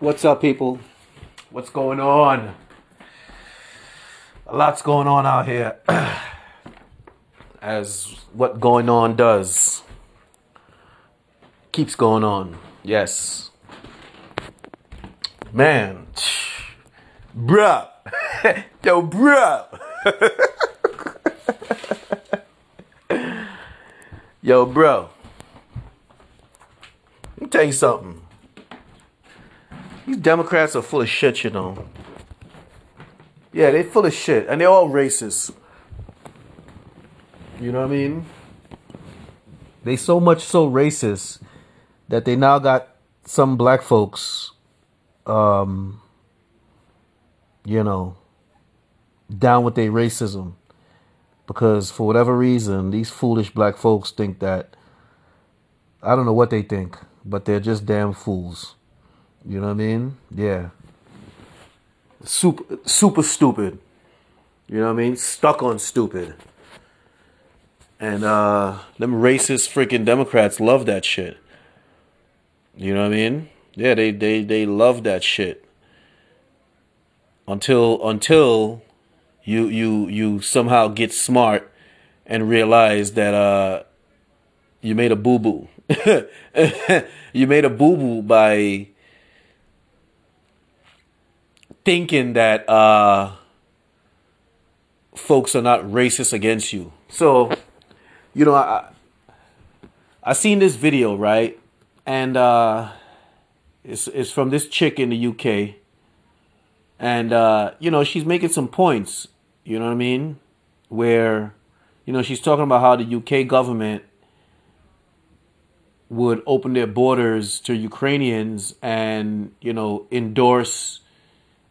What's up, people? What's going on? A lot's going on out here, as what going on does. Keeps going on. Yes. Man. Bruh. Yo, bruh. Yo, bro. Let me tell you something. These Democrats are full of shit, you know. Yeah, they're full of shit. And they're all racist. You know what I mean? They so much so racist that they now got some black folks, you know, down with their racism. Because for whatever reason, these foolish black folks think that, I don't know what they think, but they're just damn fools. You know what I mean? Yeah. Super stupid. You know what I mean? Stuck on stupid. And them racist freaking Democrats love that shit. You know what I mean? Yeah, they love that shit. Until you somehow get smart and realize that you made a boo-boo. You made a boo-boo by thinking that folks are not racist against you. So, you know, I seen this video, right? And it's from this chick in the UK. And, you know, she's making some points, you know what I mean? Where, you know, she's talking about how the UK government would open their borders to Ukrainians and, you know, endorse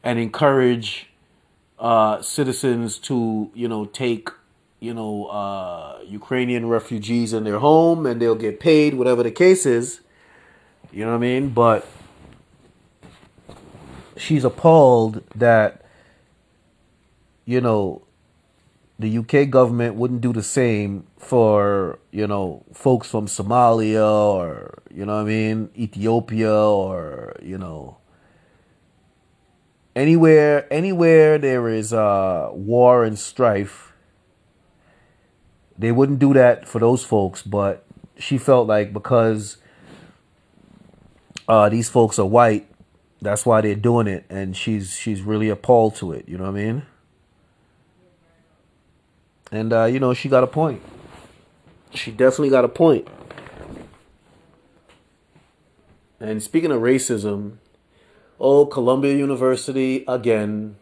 and encourage citizens to, you know, take, you know, Ukrainian refugees in their home and they'll get paid, whatever the case is. You know what I mean? But she's appalled that, you know, the UK government wouldn't do the same for, you know, folks from Somalia or, you know what I mean, Ethiopia or, you know, anywhere there is war and strife. They wouldn't do that for those folks, but she felt like because these folks are white, that's why they're doing it, and she's really appalled to it, you know what I mean? And, you know, she got a point. She definitely got a point. And speaking of racism, oh, Columbia University, again.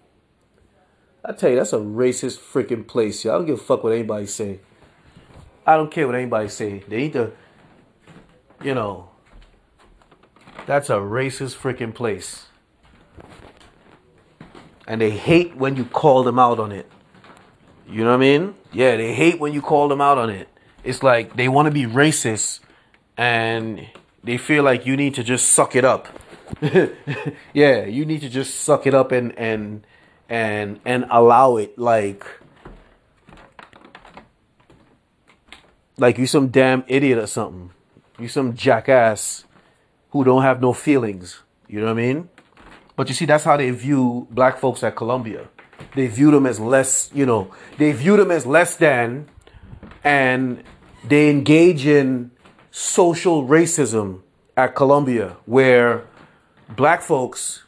I tell you, that's a racist freaking place, y'all. I don't give a fuck what anybody say. I don't care what anybody say. They need to, you know... That's a racist freaking place. And they hate when you call them out on it. You know what I mean? Yeah, they hate when you call them out on it. It's like they want to be racist and they feel like you need to just suck it up. Yeah, you need to just suck it up and allow it like you some damn idiot or something. You some jackass who don't have no feelings, you know what I mean? But you see, that's how they view black folks at Columbia. They view them as less, you know, they view them as less than, and they engage in social racism at Columbia, where black folks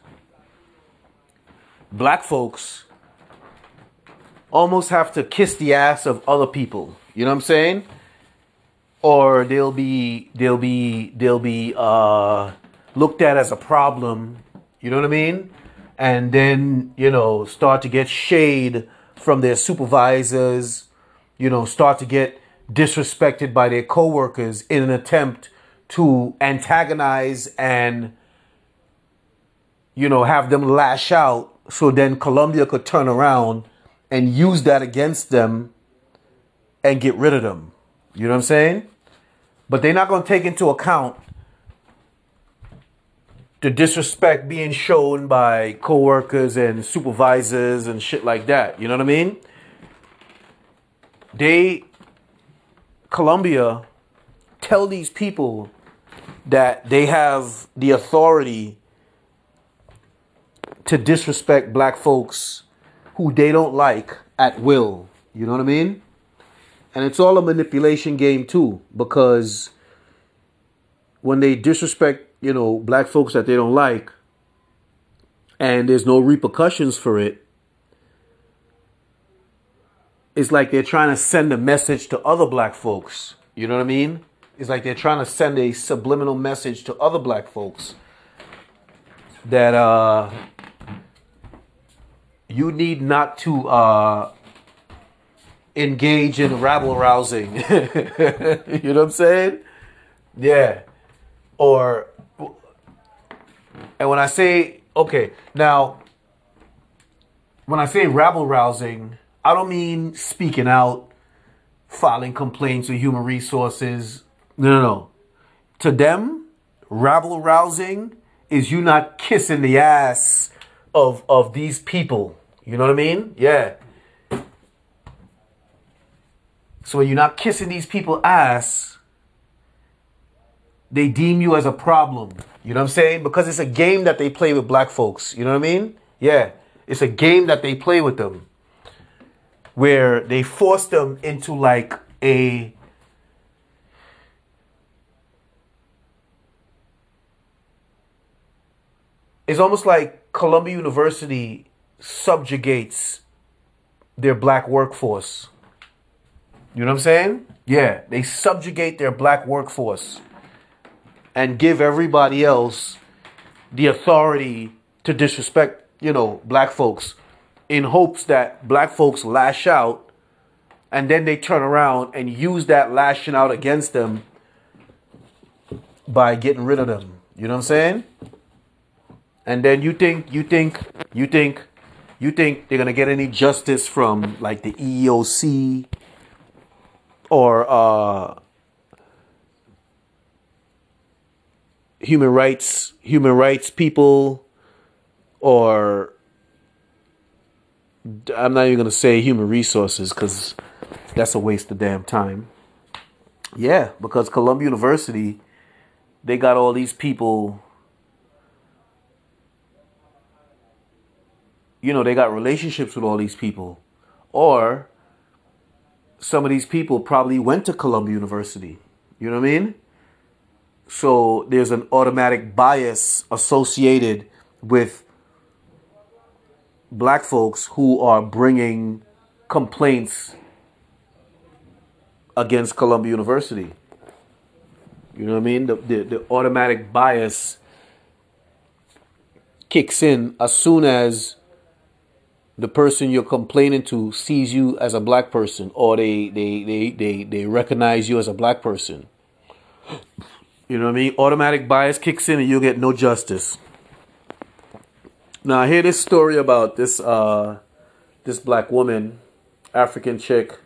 almost have to kiss the ass of other people, you know what I'm saying? Or they'll be looked at as a problem, you know what I mean? And then, you know, start to get shade from their supervisors, you know, start to get disrespected by their coworkers in an attempt to antagonize and, you know, have them lash out. So then Columbia could turn around and use that against them and get rid of them. You know what I'm saying? But they're not going to take into account the disrespect being shown by coworkers and supervisors and shit like that. You know what I mean? Columbia, tell these people that they have the authority to disrespect black folks who they don't like at will. You know what I mean? And it's all a manipulation game too, because when they disrespect, you know, black folks that they don't like, and there's no repercussions for it, it's like they're trying to send a message to other black folks. You know what I mean? It's like they're trying to send a subliminal message to other black folks that you need not to engage in rabble rousing. You know what I'm saying? Yeah. Or, and when I say, okay, now, when I say rabble rousing, I don't mean speaking out, filing complaints with human resources. No. To them, rabble rousing is you not kissing the ass of these people. You know what I mean? Yeah. So when you're not kissing these people's ass, they deem you as a problem. You know what I'm saying? Because it's a game that they play with black folks. You know what I mean? Yeah. It's a game that they play with them, where they force them into like it's almost like Columbia University subjugates their black workforce. You know what I'm saying? Yeah, they subjugate their black workforce and give everybody else the authority to disrespect, you know, black folks, in hopes that black folks lash out, and then they turn around and use that lashing out against them by getting rid of them. You know what I'm saying? And then you think they're going to get any justice from like the EEOC or human rights people, or I'm not even going to say human resources, because that's a waste of damn time. Yeah, because Columbia University, they got all these people, you know, they got relationships with all these people. Or some of these people probably went to Columbia University. You know what I mean? So there's an automatic bias associated with black folks who are bringing complaints against Columbia University. You know what I mean? The automatic bias kicks in as soon as the person you're complaining to sees you as a black person, or they recognize you as a black person. You know what I mean? Automatic bias kicks in and you'll get no justice. Now, I hear this story about this this black woman, African chick,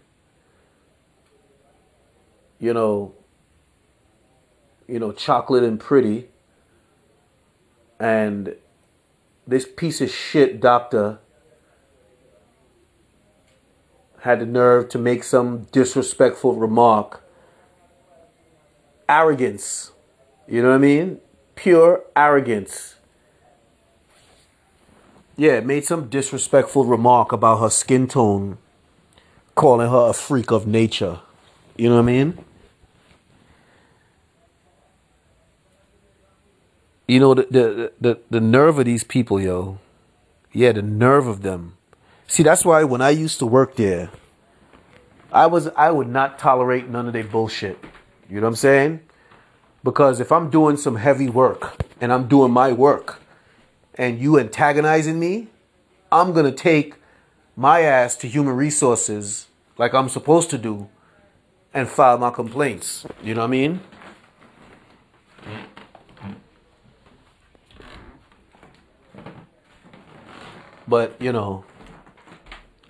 you know, chocolate and pretty. And this piece of shit doctor had the nerve to make some disrespectful remark. Arrogance. You know what I mean? Pure arrogance. Yeah, made some disrespectful remark about her skin tone, calling her a freak of nature. You know what I mean? You know, the nerve of these people, yo. Yeah, the nerve of them. See, that's why when I used to work there, I would not tolerate none of their bullshit. You know what I'm saying? Because if I'm doing some heavy work and I'm doing my work, and you antagonizing me, I'm going to take my ass to human resources like I'm supposed to do and file my complaints. You know what I mean? But, you know,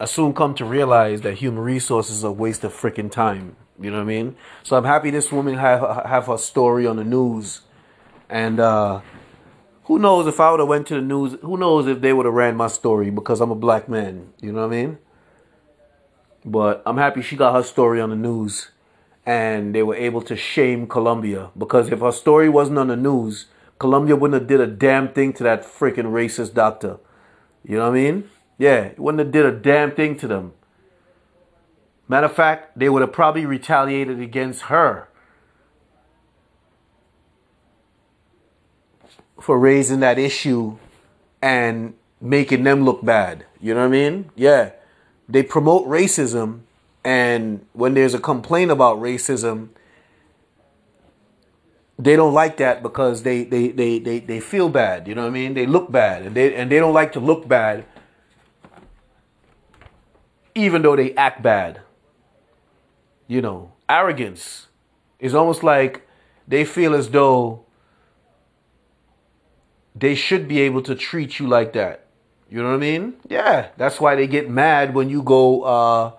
I soon come to realize that human resources are a waste of freaking time. You know what I mean? So I'm happy this woman have her story on the news. And, who knows if I would have went to the news? Who knows if they would have ran my story, because I'm a black man. You know what I mean? But I'm happy she got her story on the news and they were able to shame Columbia. Because if her story wasn't on the news, Columbia wouldn't have did a damn thing to that freaking racist doctor. You know what I mean? Yeah, it wouldn't have did a damn thing to them. Matter of fact, they would have probably retaliated against her for raising that issue and making them look bad. You know what I mean? Yeah. They promote racism, and when there's a complaint about racism, they don't like that because they feel bad. You know what I mean? They look bad, and they don't like to look bad, even though they act bad. You know, arrogance is almost like they feel as though they should be able to treat you like that. You know what I mean? Yeah, that's why they get mad when you go,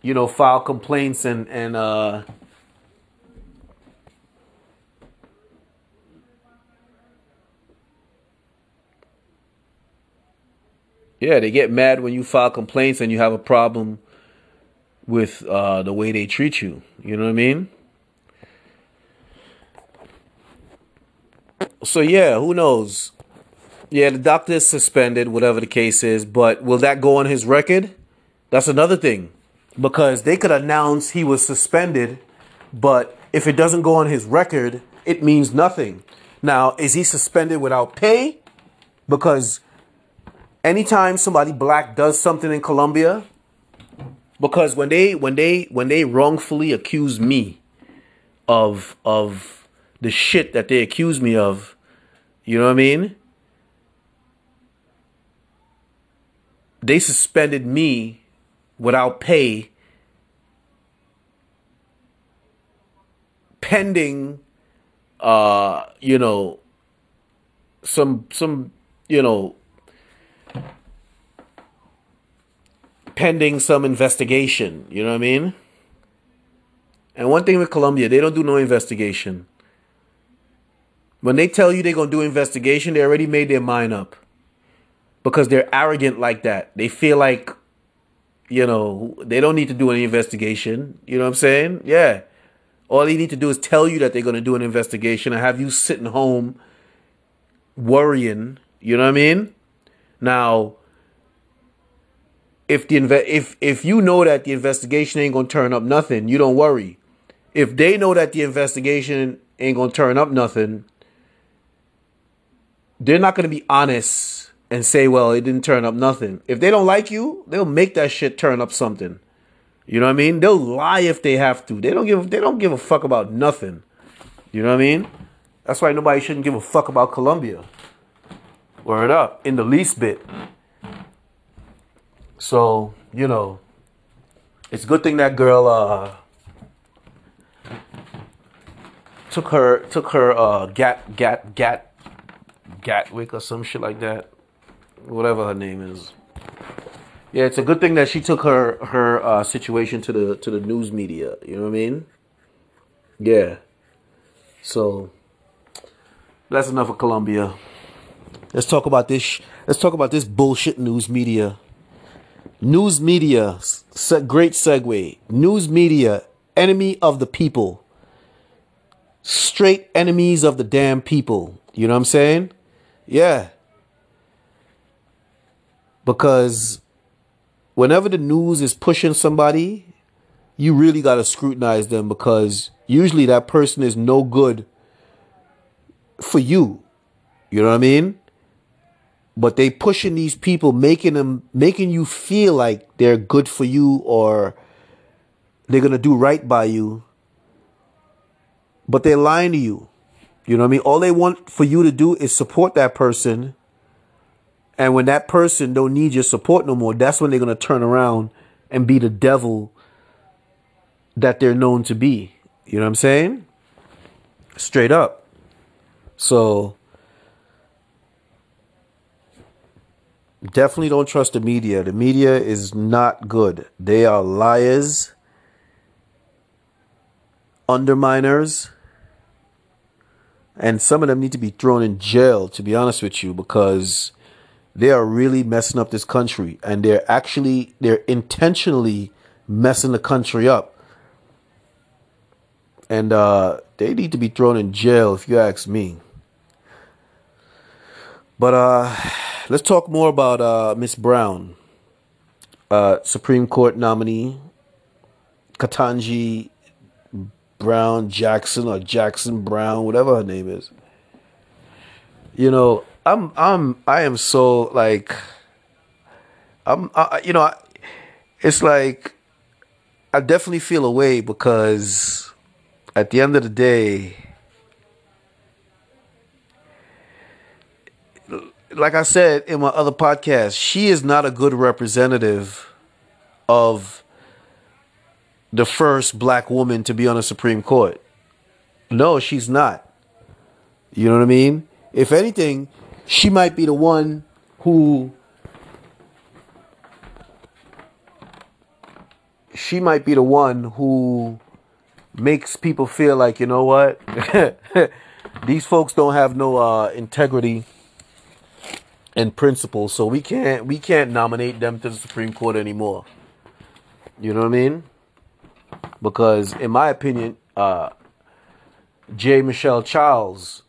you know, file complaints and yeah, they get mad when you file complaints and you have a problem with the way they treat you. You know what I mean? So yeah, who knows? Yeah, the doctor is suspended, whatever the case is, but will that go on his record? That's another thing, because they could announce he was suspended, but if it doesn't go on his record, it means nothing. Now, is he suspended without pay? Because anytime somebody black does something in Colombia, because when they wrongfully accuse me of the shit that they accuse me of, you know what I mean? They suspended me without pay pending, you know, some, you know, pending some investigation. You know what I mean? And one thing with Colombia, they don't do no investigation. When they tell you they're going to do investigation, they already made their mind up. Because they're arrogant like that. They feel like, you know, they don't need to do any investigation. You know what I'm saying? Yeah. All they need to do is tell you that they're going to do an investigation and have you sitting home worrying. You know what I mean? Now, if you know that the investigation ain't going to turn up nothing, you don't worry. If they know that the investigation ain't going to turn up nothing, they're not going to be honest and say, well, it didn't turn up nothing. If they don't like you, they'll make that shit turn up something. You know what I mean? They'll lie if they have to. They don't give a fuck about nothing. You know what I mean? That's why nobody shouldn't give a fuck about Colombia. Word up. In the least bit. So, you know, it's a good thing that girl took her Gatwick or some shit like that. Whatever her name is. Yeah, it's a good thing that she took her situation to the news media. You know what I mean? Yeah. So that's enough of Colombia. Let's talk about this bullshit news media. News media, great segue. News media, enemy of the people. Straight enemies of the damn people. You know what I'm saying? Yeah. Because whenever the news is pushing somebody, you really got to scrutinize them, because usually that person is no good for you. You know what I mean? But they pushing these people, making you feel like they're good for you or they're going to do right by you. But they're lying to you. You know what I mean? All they want for you to do is support that person. And when that person don't need your support no more, that's when they're going to turn around and be the devil that they're known to be. You know what I'm saying? Straight up. So definitely don't trust the media. The media is not good. They are liars, underminers, and some of them need to be thrown in jail, to be honest with you, because they are really messing up this country, and they're intentionally messing the country up. And they need to be thrown in jail, if you ask me. But Let's talk more about Ms. Brown, Supreme Court nominee, Ketanji Brown Jackson or Jackson Brown, whatever her name is. You know, I am so like, it's like I definitely feel a way because at the end of the day, like I said in my other podcast, she is not a good representative of the first black woman to be on the Supreme Court. No, she's not. You know what I mean? If anything, she might be the one who... She might be the one who makes people feel like, you know what? These folks don't have no integrity and principle, so we can't nominate them to the Supreme Court anymore. You know what I mean? Because in my opinion, J. Michelle Childs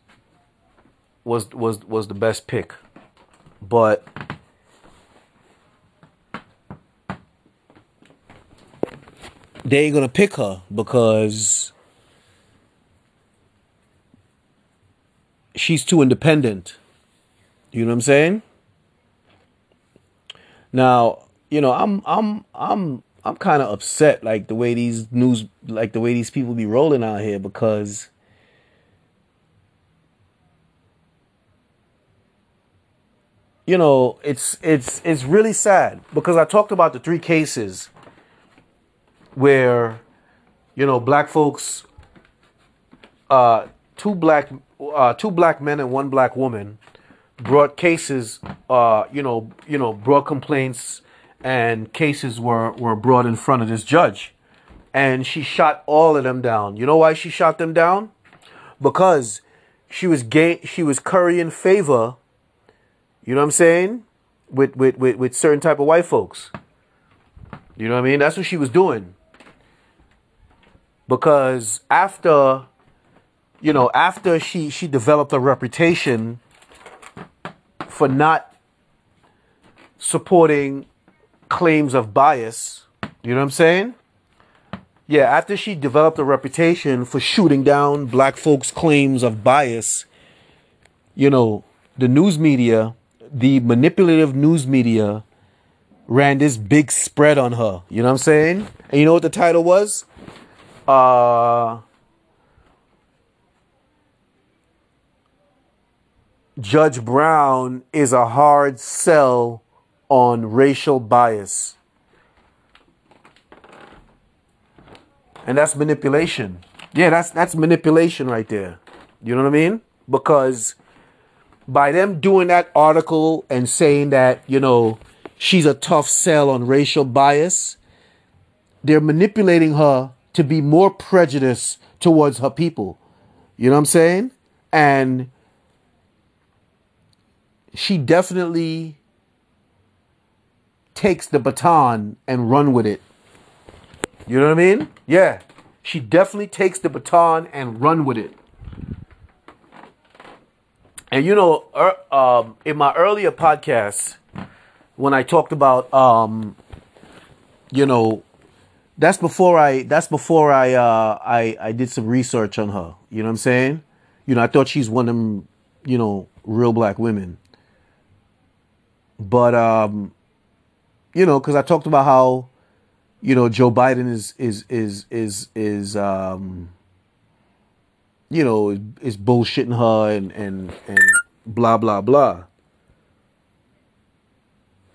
was the best pick. But they ain't gonna pick her because she's too independent. You know what I'm saying? Now, you know, I'm kind of upset like the way these people be rolling out here, because you know, it's really sad, because I talked about the three cases where, you know, black folks, two black men and one black woman brought cases, brought complaints, and cases were brought in front of this judge, and she shot all of them down. You know why she shot them down? Because she was currying favor, you know what I'm saying, with certain type of white folks. You know what I mean? That's what she was doing. Because after she developed a reputation for not supporting claims of bias, you know what I'm saying? Yeah, after she developed a reputation for shooting down black folks' claims of bias, you know, the news media, the manipulative news media, ran this big spread on her. You know what I'm saying? And you know what the title was? Judge Brown is a hard sell on racial bias. And that's manipulation. Yeah, that's manipulation right there. You know what I mean? Because by them doing that article and saying that, you know, she's a tough sell on racial bias, they're manipulating her to be more prejudiced towards her people. You know what I'm saying? And she definitely takes the baton and run with it. You know what I mean? Yeah. She definitely takes the baton and run with it. And you know, in my earlier podcasts, when I talked about, that's before I did some research on her. You know what I'm saying? You know, I thought she's one of them, you know, real black women. But, you know, because I talked about how, you know, Joe Biden is bullshitting her and blah, blah, blah.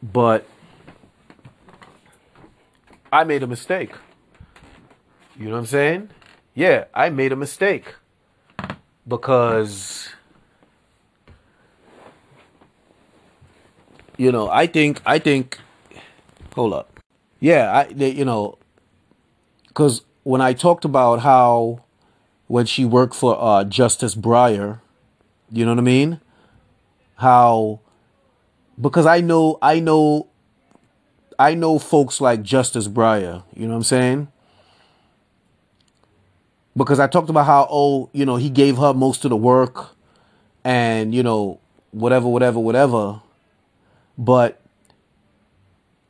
But I made a mistake. You know what I'm saying? Yeah, I made a mistake. Because... you know, I think, hold up. Yeah, because when I talked about how when she worked for Justice Breyer, you know what I mean? How, because I know folks like Justice Breyer, you know what I'm saying? Because I talked about how, oh, you know, he gave her most of the work and, you know, whatever. But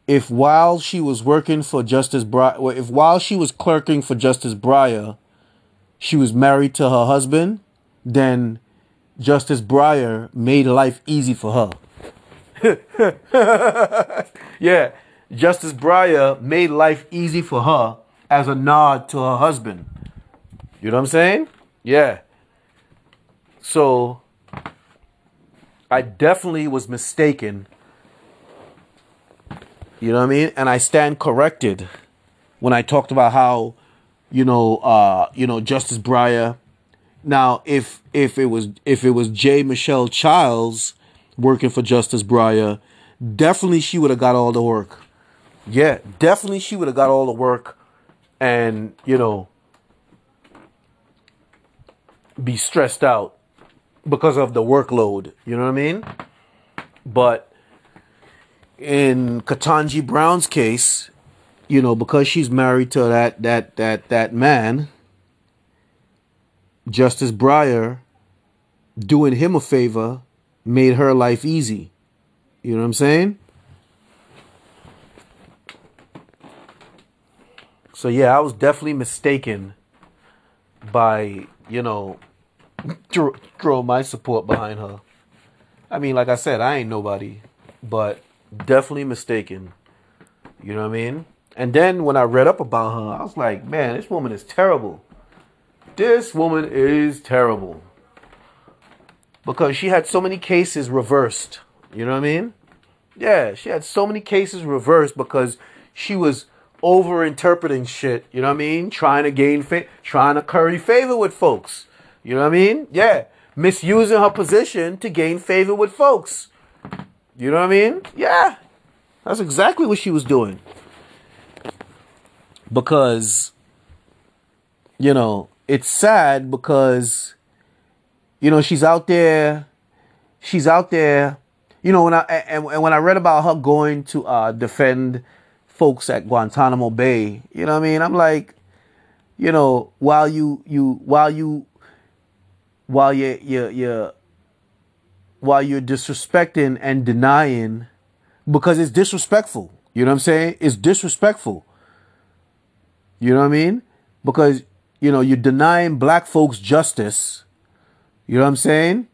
if while she was working for Justice Breyer, or if while she was clerking for Justice Breyer, she was married to her husband, then Justice Breyer made life easy for her. Yeah, Justice Breyer made life easy for her as a nod to her husband. You know what I'm saying? Yeah. So I definitely was mistaken. You know what I mean? And I stand corrected when I talked about how, Justice Breyer. Now, if it was J. Michelle Childs working for Justice Breyer, definitely she would have got all the work. Yeah, definitely she would have got all the work and, be stressed out because of the workload. You know what I mean? But in Ketanji Brown's case, because she's married to that man, Justice Breyer, doing him a favor, made her life easy. You know what I'm saying? So yeah, I was definitely mistaken by, throw my support behind her. I mean, like I said, I ain't nobody, but definitely mistaken. You know what I mean? And then when I read up about her, I was like, man, this woman is terrible. This woman is terrible. Because she had so many cases reversed. You know what I mean? Yeah, she had so many cases reversed because she was over-interpreting shit. You know what I mean? Trying to curry favor with folks. You know what I mean? Yeah. Misusing her position to gain favor with folks. You know what I mean? Yeah. That's exactly what she was doing. Because, it's sad because, she's out there, when I read about her going to defend folks at Guantanamo Bay, you know what I mean? I'm like, while you're disrespecting and denying, because it's disrespectful. You know what I'm saying? It's disrespectful. You know what I mean? Because, you're denying black folks justice. You know what I'm saying?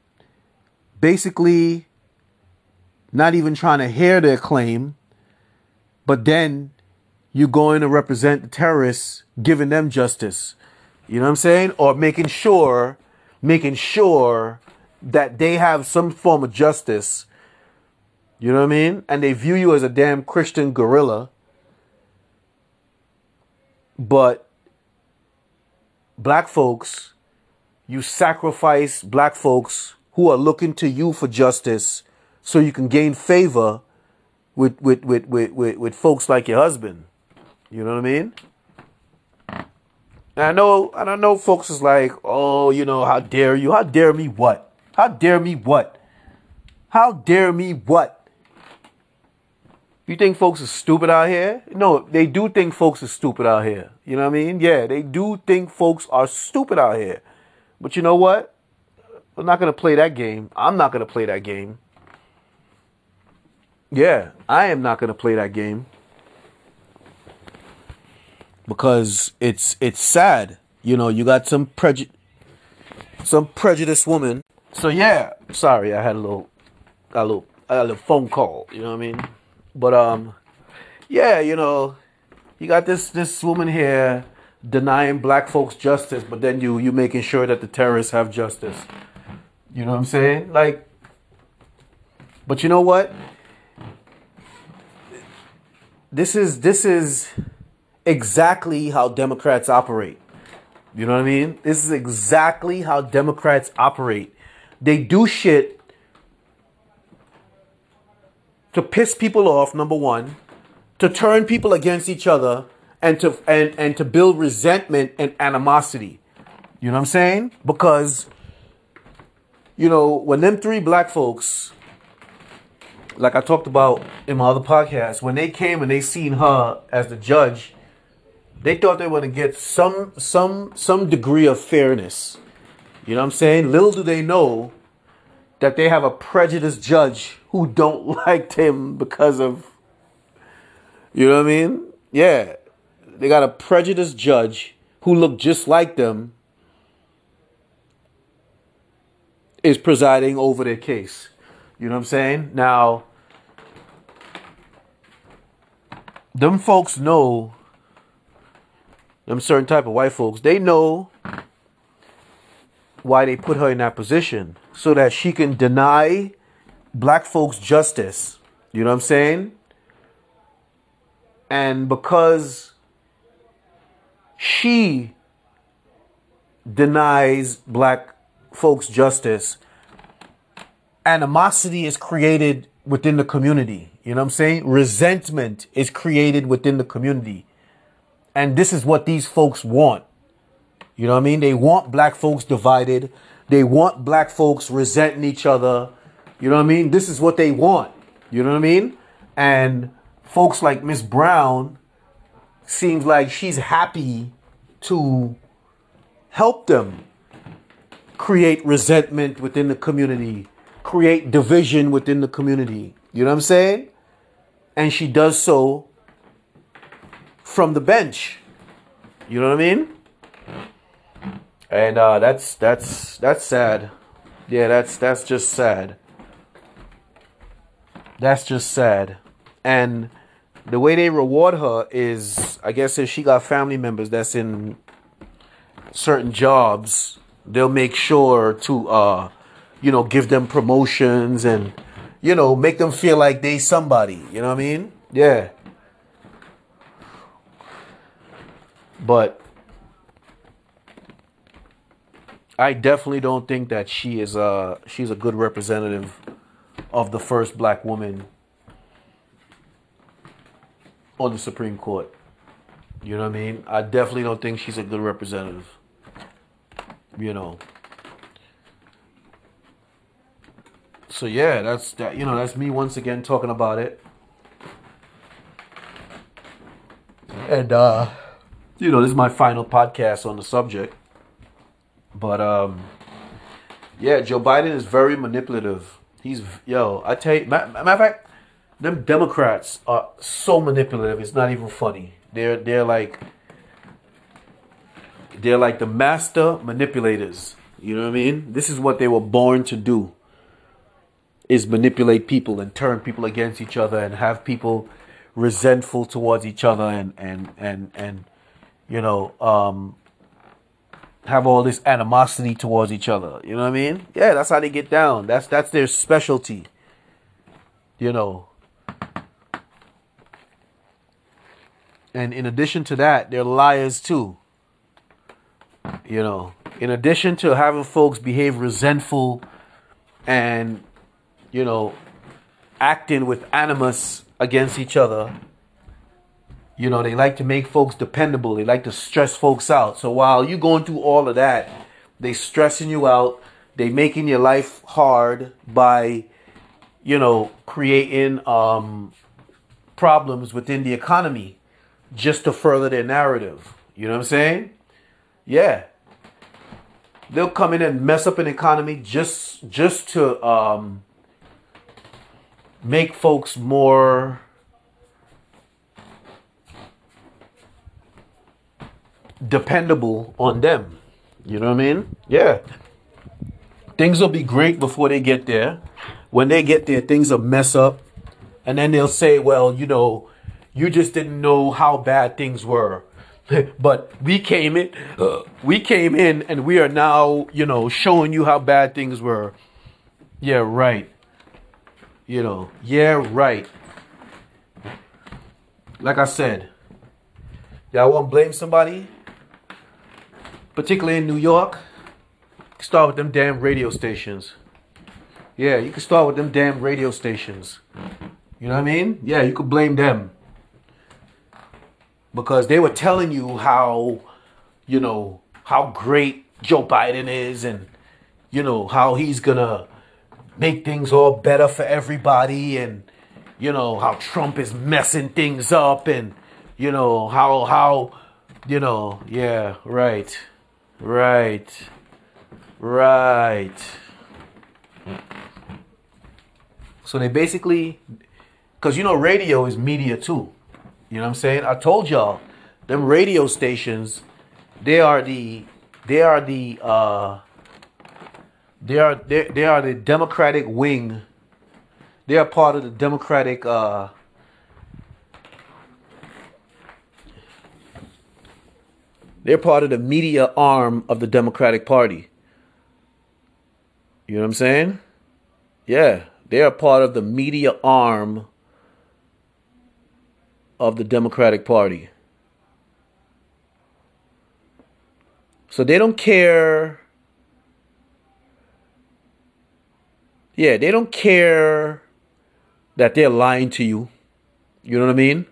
Basically, not even trying to hear their claim. But then you're going to represent the terrorists, giving them justice. You know what I'm saying? Or making sure that they have some form of justice. You know what I mean? And they view you as a damn Christian gorilla. But black folks, you sacrifice black folks who are looking to you for justice so you can gain favor with folks like your husband. You know what I mean? And I know folks is like, oh, how dare you? How dare me what? How dare me what? How dare me what? You think folks are stupid out here? No, they do think folks are stupid out here. You know what I mean? Yeah, they do think folks are stupid out here. But you know what? I'm not going to play that game. I'm not going to play that game. Yeah, I am not going to play that game. Because it's sad. You got some prejudiced woman. So yeah, sorry, I had a little phone call, you know what I mean? But yeah, you got this woman here denying black folks justice, but then you making sure that the terrorists have justice. You know what I'm saying? Like, but you know what? This is exactly how Democrats operate. You know what I mean? This is exactly how Democrats operate. They do shit to piss people off, number one, to turn people against each other, and to build resentment and animosity. You know what I'm saying? Because, when them three black folks, like I talked about in my other podcast, when they came and they seen her as the judge, they thought they were going to get some degree of fairness. You know what I'm saying? Little do they know that they have a prejudiced judge who don't like him because of, you know what I mean? Yeah. They got a prejudiced judge who looked just like them is presiding over their case. You know what I'm saying? Now, them folks know, them certain type of white folks, they know why they put her in that position, so that she can deny black folks justice. You know what I'm saying? And because she denies black folks justice, animosity is created within the community. You know what I'm saying? Resentment is created within the community. And this is what these folks want. You know what I mean? They want black folks divided. They want black folks resenting each other. You know what I mean? This is what they want. You know what I mean? And folks like Miss Brown seems like she's happy to help them create resentment within the community, create division within the community. You know what I'm saying? And she does so from the bench. You know what I mean? And that's sad. Yeah, that's just sad. That's just sad. And the way they reward her is, I guess if she got family members that's in certain jobs, they'll make sure to you know, give them promotions and, you know, make them feel like they somebody. You know what I mean? Yeah. But I definitely don't think that she is she's a good representative of the first black woman on the Supreme Court. You know what I mean? I definitely don't think she's a good representative. You know. So yeah, that's that. You know, that's me once again talking about it, and you know, this is my final podcast on the subject. But yeah, Joe Biden is very manipulative. He's I tell you, matter of fact, them Democrats are so manipulative. It's not even funny. They're like the master manipulators. You know what I mean? This is what they were born to do. Is manipulate people and turn people against each other and have people resentful towards each other and you know, have all this animosity towards each other. You know what I mean? Yeah, that's how they get down. That's their specialty. You know. And in addition to that, they're liars too. You know, in addition to having folks behave resentful and, you know, acting with animus against each other, you know, they like to make folks dependable. They like to stress folks out. So while you're going through all of that, they stressing you out. They making your life hard by, you know, creating problems within the economy just to further their narrative. You know what I'm saying? Yeah. They'll come in and mess up an economy just to make folks more dependable on them. You know what I mean? Yeah. Things will be great before they get there. When they get there, things will mess up. And then they'll say, well, you know, you just didn't know how bad things were. But we came in and we are now, you know, showing you how bad things were. Yeah, right. You know, yeah, right. Like I said, y'all want to blame somebody, particularly in New York, start with them damn radio stations. Yeah, you can start with them damn radio stations. You know what I mean? Yeah, you could blame them. Because they were telling you how, you know, how great Joe Biden is and, you know, how he's going to make things all better for everybody, and you know how Trump is messing things up, and you know how you know, yeah, right. So they basically, because you know radio is media too. You know what I'm saying? I told y'all, them radio stations, they are the Democratic wing. They are part of the Democratic they're part of the media arm of the Democratic Party. You know what I'm saying? Yeah, they are part of the media arm of the Democratic Party. So they don't care. Yeah, they don't care that they're lying to you. You know what I mean?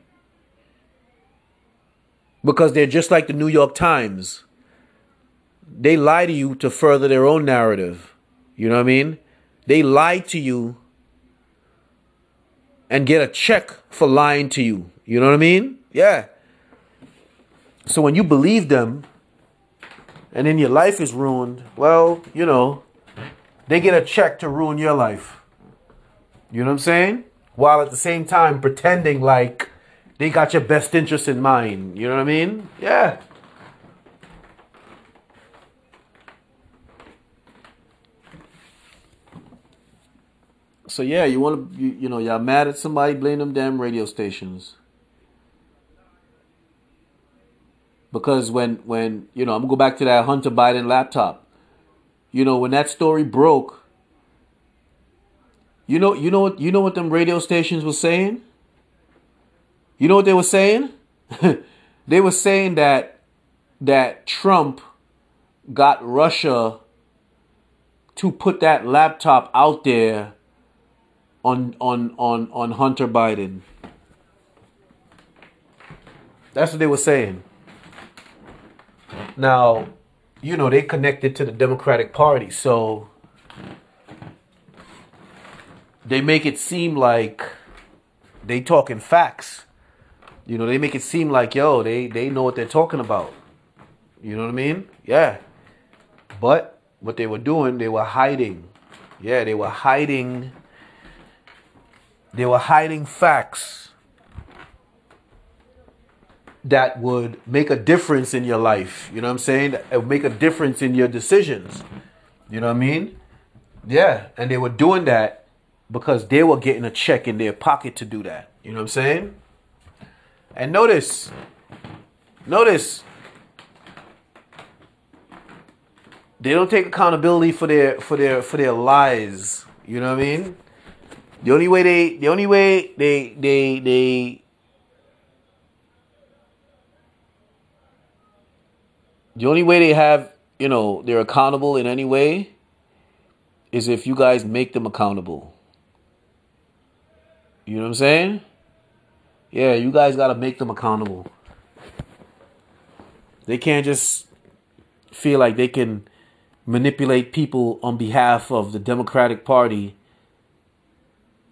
Because they're just like the New York Times. They lie to you to further their own narrative. You know what I mean? They lie to you and get a check for lying to you. You know what I mean? Yeah. So when you believe them and then your life is ruined, well, you know, they get a check to ruin your life. You know what I'm saying? While at the same time pretending like they got your best interest in mind. You know what I mean? Yeah. So yeah, you want to, you know, y'all mad at somebody, blame them damn radio stations. Because when you know, I'm going to go back to that Hunter Biden laptop. You know, when that story broke, you know what them radio stations were saying? You know what they were saying? They were saying that Trump got Russia to put that laptop out there on Hunter Biden. That's what they were saying. Now, you know, they connected to the Democratic Party, so they make it seem like they talking facts. You know, they make it seem like, yo, they know what they're talking about. You know what I mean? Yeah. But what they were doing, they were hiding. Yeah, they were hiding. They were hiding facts that would make a difference in your life. You know what I'm saying? That would make a difference in your decisions. You know what I mean? Yeah. And they were doing that because they were getting a check in their pocket to do that. You know what I'm saying? And notice, they don't take accountability for their lies. You know what I mean? The only way they have, you know, they're accountable in any way is if you guys make them accountable. You know what I'm saying? Yeah, you guys got to make them accountable. They can't just feel like they can manipulate people on behalf of the Democratic Party.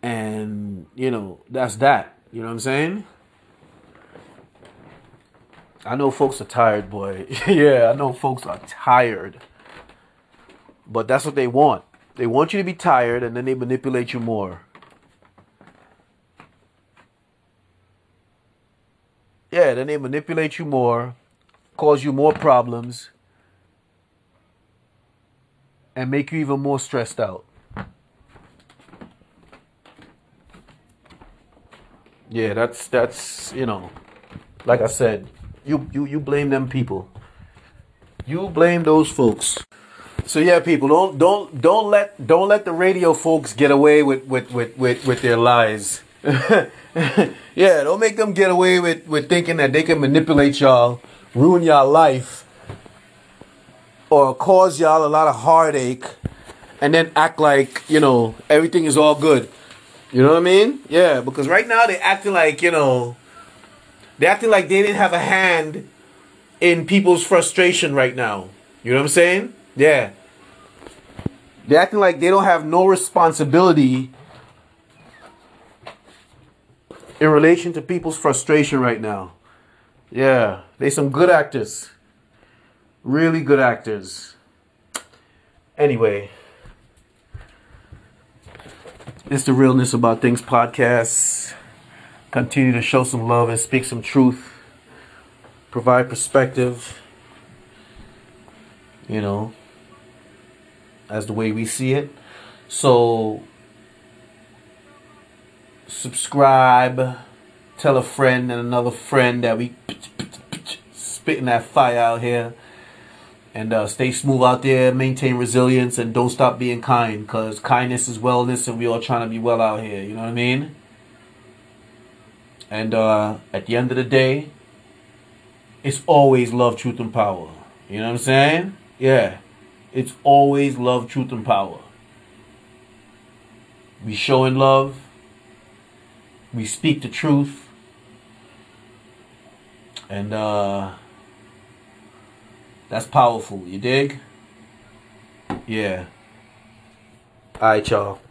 And, you know, that's that. You know what I'm saying? I know folks are tired, boy. Yeah, I know folks are tired. But that's what they want. They want you to be tired and then they manipulate you more. Yeah, then they manipulate you more, cause you more problems, and make you even more stressed out. Yeah, that's you know, like I said, you blame them people. You blame those folks. So yeah, people, don't let the radio folks get away with their lies. Yeah, don't make them get away with thinking that they can manipulate y'all, ruin y'all life, or cause y'all a lot of heartache, and then act like, you know, everything is all good. You know what I mean? Yeah, because right now they're acting like they didn't have a hand in people's frustration right now. You know what I'm saying? Yeah. They're acting like they don't have no responsibility in relation to people's frustration right now. Yeah, they some good actors. Really good actors. Anyway. It's the Realness About Things podcast. Continue to show some love and speak some truth. Provide perspective. You know, as the way we see it. So, subscribe. Tell a friend and another friend that we spitting that fire out here. And stay smooth out there. Maintain resilience and don't stop being kind. Because kindness is wellness and we all trying to be well out here. You know what I mean? And at the end of the day, it's always love, truth, and power. You know what I'm saying? Yeah. It's always love, truth, and power. We showing love. We speak the truth. And that's powerful, you dig? Yeah. Alright, y'all.